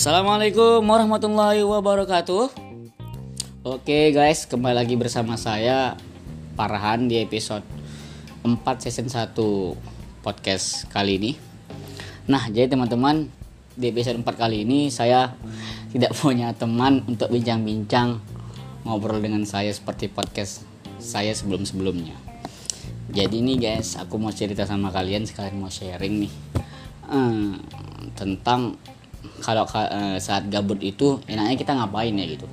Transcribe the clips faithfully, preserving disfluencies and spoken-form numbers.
Assalamualaikum warahmatullahi wabarakatuh. Oke guys, kembali lagi bersama saya Farhan di episode empat season satu podcast kali ini. Nah, jadi teman-teman, di episode empat kali ini saya tidak punya teman untuk bincang-bincang ngobrol dengan saya seperti podcast saya sebelum-sebelumnya. Jadi nih guys, aku mau cerita sama kalian, sekalian mau sharing nih hmm, tentang kalau uh, saat gabut itu enaknya kita ngapain ya gitu.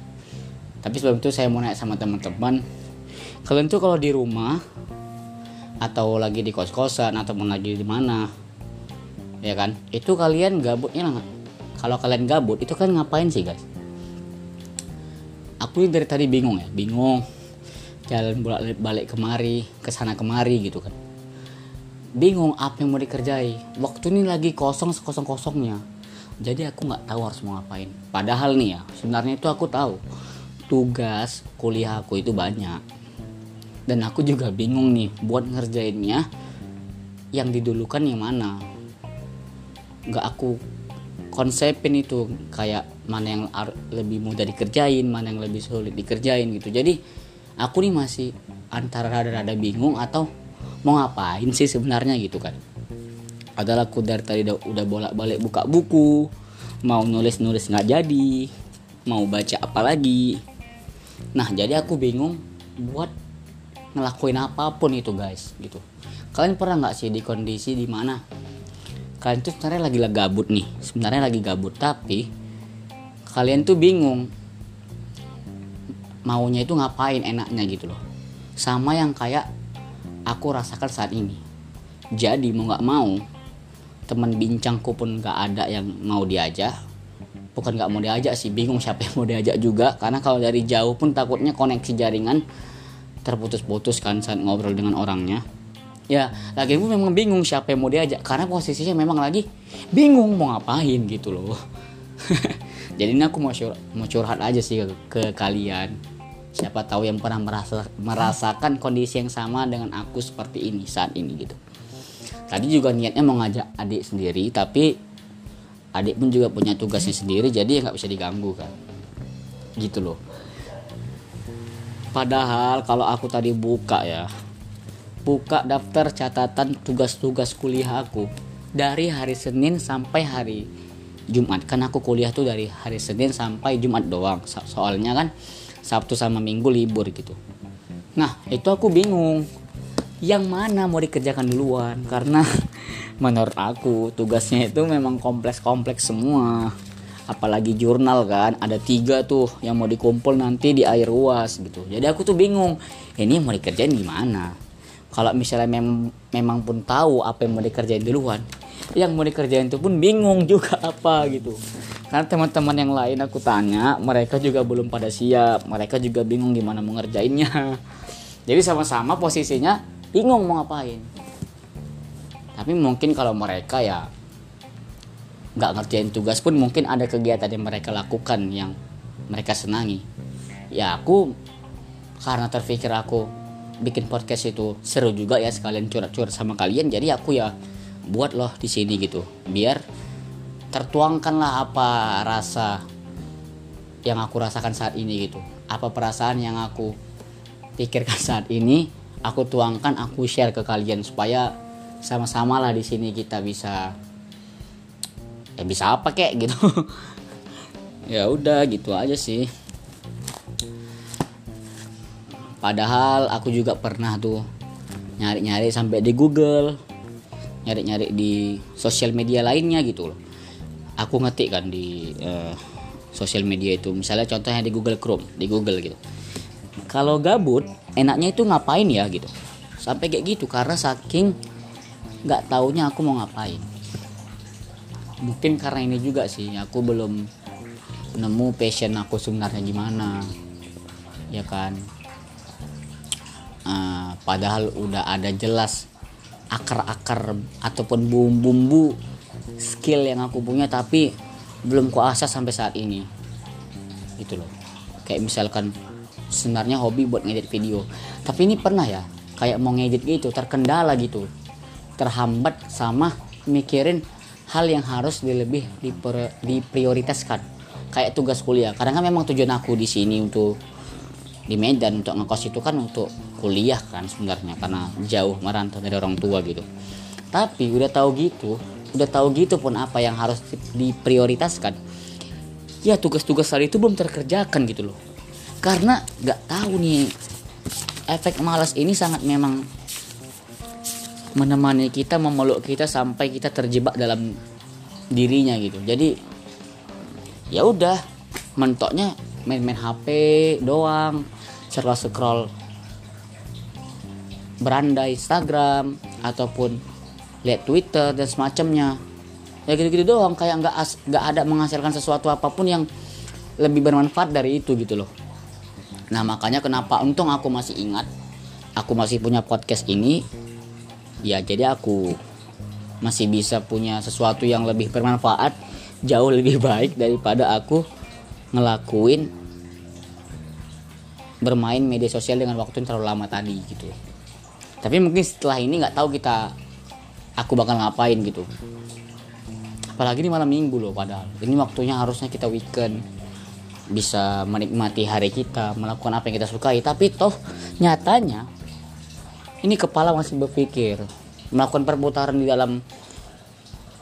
Tapi sebelum itu saya mau nanya sama teman-teman, kalian tuh kalau di rumah atau lagi di kos-kosan atau lagi di mana, ya kan, itu kalian gabutnya lah. Kalau kalian gabut itu kan ngapain sih guys? Aku dari tadi bingung ya, bingung jalan bolak-balik kemari, kesana kemari gitu kan. Bingung apa yang mau dikerjai. Waktu ini lagi kosong sekosong-kosongnya. Jadi aku gak tahu harus mau ngapain. Padahal nih ya, sebenarnya itu aku tahu tugas kuliah aku itu banyak. Dan aku juga bingung nih buat ngerjainnya, yang didulukan yang mana. Gak aku konsepin itu, kayak mana yang lebih mudah dikerjain, mana yang lebih sulit dikerjain gitu. Jadi aku nih masih antara rada-rada bingung atau mau ngapain sih sebenarnya gitu kan. Padahal aku dari tadi udah, udah bolak-balik buka buku, mau nulis-nulis gak jadi, mau baca apa lagi. Nah, jadi aku bingung buat ngelakuin apapun itu guys gitu. Kalian pernah gak sih di kondisi dimana kalian tuh sebenarnya lagi gabut nih, sebenarnya lagi gabut tapi kalian tuh bingung maunya itu ngapain enaknya gitu loh. Sama yang kayak aku rasakan saat ini. Jadi mau gak mau, teman bincangku pun gak ada yang mau diajak. Bukan gak mau diajak sih, bingung siapa yang mau diajak juga. Karena kalau dari jauh pun takutnya koneksi jaringan terputus-putus kan saat ngobrol dengan orangnya. Ya, lagi aku memang bingung siapa yang mau diajak, karena posisinya memang lagi bingung mau ngapain gitu loh. Jadi ini aku mau curhat, mau curhat aja sih ke, ke kalian. Siapa tahu yang pernah merasa, merasakan kondisi yang sama dengan aku seperti ini saat ini gitu. Tadi juga niatnya mau ngajak adik sendiri, tapi adik pun juga punya tugasnya sendiri, jadi ya gak bisa diganggu kan. Gitu loh. Padahal kalau aku tadi buka ya, buka daftar catatan tugas-tugas kuliah aku dari hari Senin sampai hari Jumat. Kan aku kuliah tuh dari hari Senin sampai Jumat doang. Soalnya kan Sabtu sama Minggu libur gitu. Nah, itu aku bingung yang mana mau dikerjakan duluan, karena menurut aku tugasnya itu memang kompleks-kompleks semua, apalagi jurnal kan ada tiga tuh yang mau dikumpul nanti di air U A S gitu. Jadi aku tuh bingung ini mau dikerjain gimana. Kalau misalnya mem- memang pun tahu apa yang mau dikerjain duluan, yang mau dikerjain itu pun bingung juga apa gitu. Karena teman-teman yang lain aku tanya, mereka juga belum pada siap, mereka juga bingung gimana mau ngerjainnya. Jadi sama-sama posisinya bingung mau ngapain. Tapi mungkin kalau mereka ya gak ngerjain tugas pun mungkin ada kegiatan yang mereka lakukan yang mereka senangi. Ya aku, karena terpikir aku bikin podcast itu seru juga ya, sekalian curhat-curhat sama kalian. Jadi aku ya buat loh di sini gitu, biar tertuangkanlah apa rasa yang aku rasakan saat ini gitu. Apa perasaan yang aku pikirkan saat ini aku tuangkan, aku share ke kalian supaya sama-sama lah di sini kita bisa ya bisa apa kek gitu. Ya udah gitu aja sih. Padahal aku juga pernah tuh nyari-nyari sampai di Google, nyari-nyari di sosial media lainnya gitu loh. Aku ngetik kan di uh, sosial media itu, misalnya contohnya di Google Chrome, di Google gitu. Kalau gabut enaknya itu ngapain ya gitu, sampai kayak gitu, karena saking gak taunya aku mau ngapain. Mungkin karena ini juga sih, aku belum nemu passion aku sebenarnya gimana, ya kan. uh, Padahal udah ada jelas akar-akar ataupun bumbu-bumbu skill yang aku punya, tapi belum kuasah sampai saat ini gitu loh. Kayak misalkan sebenarnya hobi buat ngedit video, tapi ini pernah ya kayak mau ngedit gitu terkendala gitu, terhambat sama mikirin hal yang harus lebih diper, diprioritaskan kayak tugas kuliah. Karena kan memang tujuan aku di sini untuk di Medan untuk ngekos itu kan untuk kuliah kan sebenarnya, karena jauh merantau dari orang tua gitu. Tapi udah tahu gitu, udah tahu gitu pun apa yang harus diprioritaskan, ya tugas-tugas hari itu belum terkerjakan gitu loh. Karena nggak tahu nih, efek malas ini sangat memang menemani kita, memeluk kita sampai kita terjebak dalam dirinya gitu. Jadi ya udah mentoknya main-main H P doang, scroll-scroll berandai Instagram ataupun lihat Twitter dan semacamnya. Ya gitu-gitu doang, kayak nggak nggak ada menghasilkan sesuatu apapun yang lebih bermanfaat dari itu gitu loh. Nah makanya kenapa untung aku masih ingat, aku masih punya podcast ini. Ya jadi aku masih bisa punya sesuatu yang lebih bermanfaat, jauh lebih baik daripada aku ngelakuin bermain media sosial dengan waktu yang terlalu lama tadi gitu. Tapi mungkin setelah ini nggak tahu kita aku bakal ngapain gitu. Apalagi di malam minggu loh, padahal ini waktunya harusnya kita weekend, bisa menikmati hari kita, melakukan apa yang kita sukai. Tapi toh nyatanya ini kepala masih berpikir, melakukan perputaran di dalam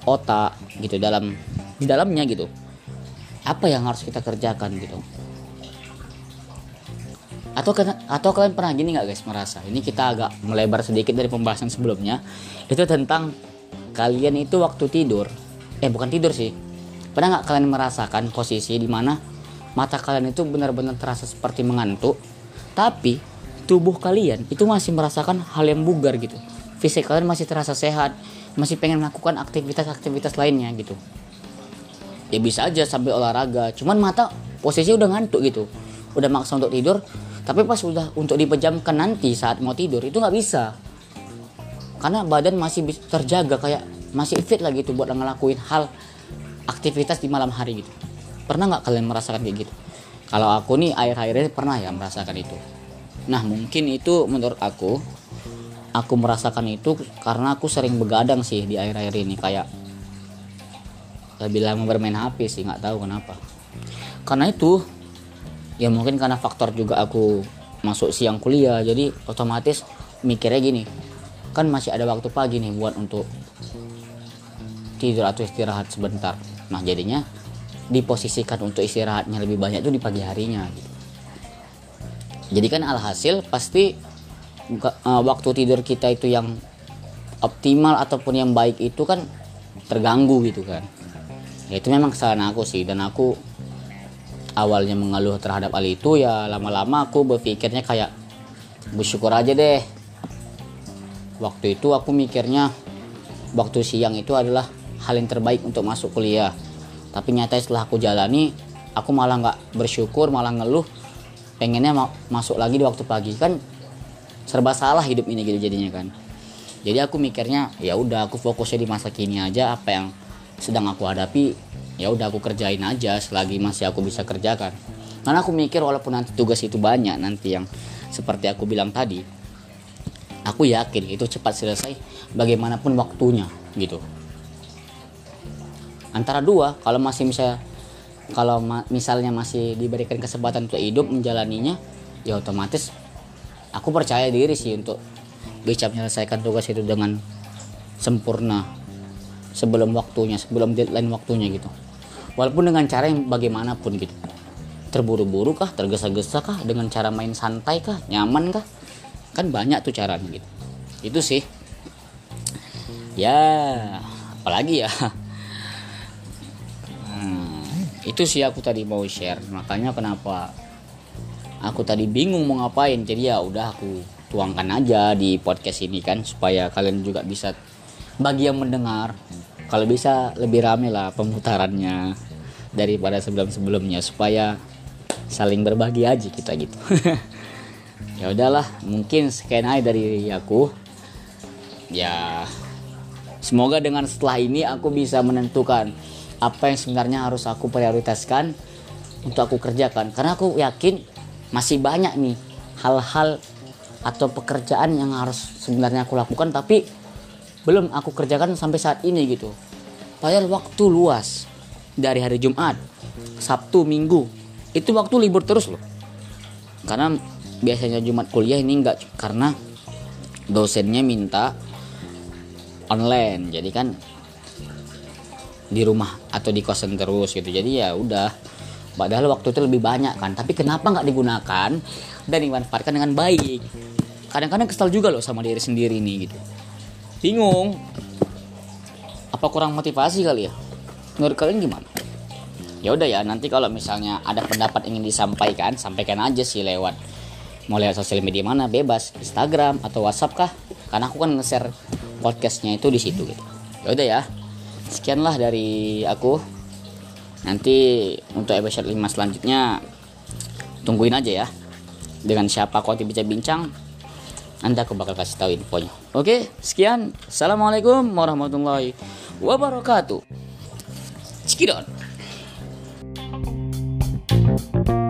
otak gitu, dalam di dalamnya gitu, apa yang harus kita kerjakan gitu. Atau atau kalian pernah gini nggak guys merasa? Ini kita agak melebar sedikit dari pembahasan sebelumnya, itu tentang kalian itu waktu tidur, eh bukan tidur sih, pernah nggak kalian merasakan posisi di mana mata kalian itu benar-benar terasa seperti mengantuk, tapi tubuh kalian itu masih merasakan hal yang bugar gitu. Fisik kalian masih terasa sehat, masih pengen melakukan aktivitas-aktivitas lainnya gitu. Ya bisa aja sambil olahraga, cuman mata posisinya udah ngantuk gitu, udah maksa untuk tidur. Tapi pas udah untuk dipejamkan nanti saat mau tidur itu gak bisa, karena badan masih terjaga, kayak masih fit lah gitu buat ngelakuin hal aktivitas di malam hari gitu. Pernah gak kalian merasakan kayak gitu? Kalau aku nih akhir-akhirnya pernah ya merasakan itu. Nah mungkin itu menurut aku, aku merasakan itu karena aku sering begadang sih di akhir-akhir ini, kayak lebih lama bermain H P sih, nggak tahu kenapa. Karena itu ya mungkin karena faktor juga aku masuk siang kuliah, jadi otomatis mikirnya gini, kan masih ada waktu pagi nih buat untuk tidur atau istirahat sebentar. Nah jadinya diposisikan untuk istirahatnya lebih banyak tuh di pagi harinya gitu. Jadi kan alhasil pasti uh, waktu tidur kita itu yang optimal ataupun yang baik itu kan terganggu gitu kan. Ya itu memang kesalahan aku sih, dan aku awalnya mengeluh terhadap hal itu. Ya lama-lama aku berpikirnya kayak bersyukur aja deh. Waktu itu aku mikirnya waktu siang itu adalah hal yang terbaik untuk masuk kuliah. Tapi nyatanya setelah aku jalani, aku malah gak bersyukur, malah ngeluh, pengennya ma- masuk lagi di waktu pagi. Kan serba salah hidup ini gitu jadinya kan. Jadi aku mikirnya ya udah aku fokusnya di masa kini aja, apa yang sedang aku hadapi ya udah aku kerjain aja selagi masih aku bisa kerjakan. Karena aku mikir walaupun nanti tugas itu banyak nanti yang seperti aku bilang tadi, aku yakin itu cepat selesai bagaimanapun waktunya gitu. Antara dua, kalau masih bisa Kalau ma- misalnya masih diberikan kesempatan untuk hidup menjalaninya, ya otomatis aku percaya diri sih untuk bisa menyelesaikan tugas itu dengan sempurna sebelum waktunya, sebelum deadline waktunya gitu. Walaupun dengan cara yang bagaimanapun gitu, terburu-buru kah, tergesa-gesa kah, dengan cara main santai kah, nyaman kah, kan banyak tuh caranya gitu. Itu sih. Ya apalagi ya, itu sih aku tadi mau share. Makanya kenapa aku tadi bingung mau ngapain, jadi ya udah aku tuangkan aja di podcast ini kan, supaya kalian juga bisa, bagi yang mendengar, kalau bisa lebih rame lah pemutarannya daripada sebelum-sebelumnya, supaya saling berbagi aja kita gitu. Ya udahlah, mungkin sekian aja dari aku. Ya semoga dengan setelah ini aku bisa menentukan apa yang sebenarnya harus aku prioritaskan untuk aku kerjakan. Karena aku yakin masih banyak nih hal-hal atau pekerjaan yang harus sebenarnya aku lakukan tapi belum aku kerjakan sampai saat ini gitu. kalian waktu luas dari hari Jumat, Sabtu, Minggu, itu waktu libur terus loh. Karena biasanya Jumat kuliah ini enggak, karena dosennya minta online. Jadi kan di rumah atau di kosan terus gitu. Jadi ya udah, padahal waktu itu lebih banyak kan, tapi kenapa nggak digunakan dan dimanfaatkan dengan baik? Kadang-kadang kesal juga loh sama diri sendiri nih gitu. Bingung. Apa kurang motivasi kali ya? Menurut kalian gimana? Ya udah ya, nanti kalau misalnya ada pendapat ingin disampaikan, sampaikan aja sih lewat, mau lewat sosial media mana, bebas, Instagram atau WhatsApp kah? Karena aku kan nge-share podcastnya itu di situ gitu. Ya udah ya. Sekianlah dari aku. Nanti untuk episode lima selanjutnya tungguin aja ya. Dengan siapa kau bincang-bincang, Anda aku bakal kasih tahu infonya. Oke, sekian. Assalamualaikum warahmatullahi wabarakatuh. Cikidot.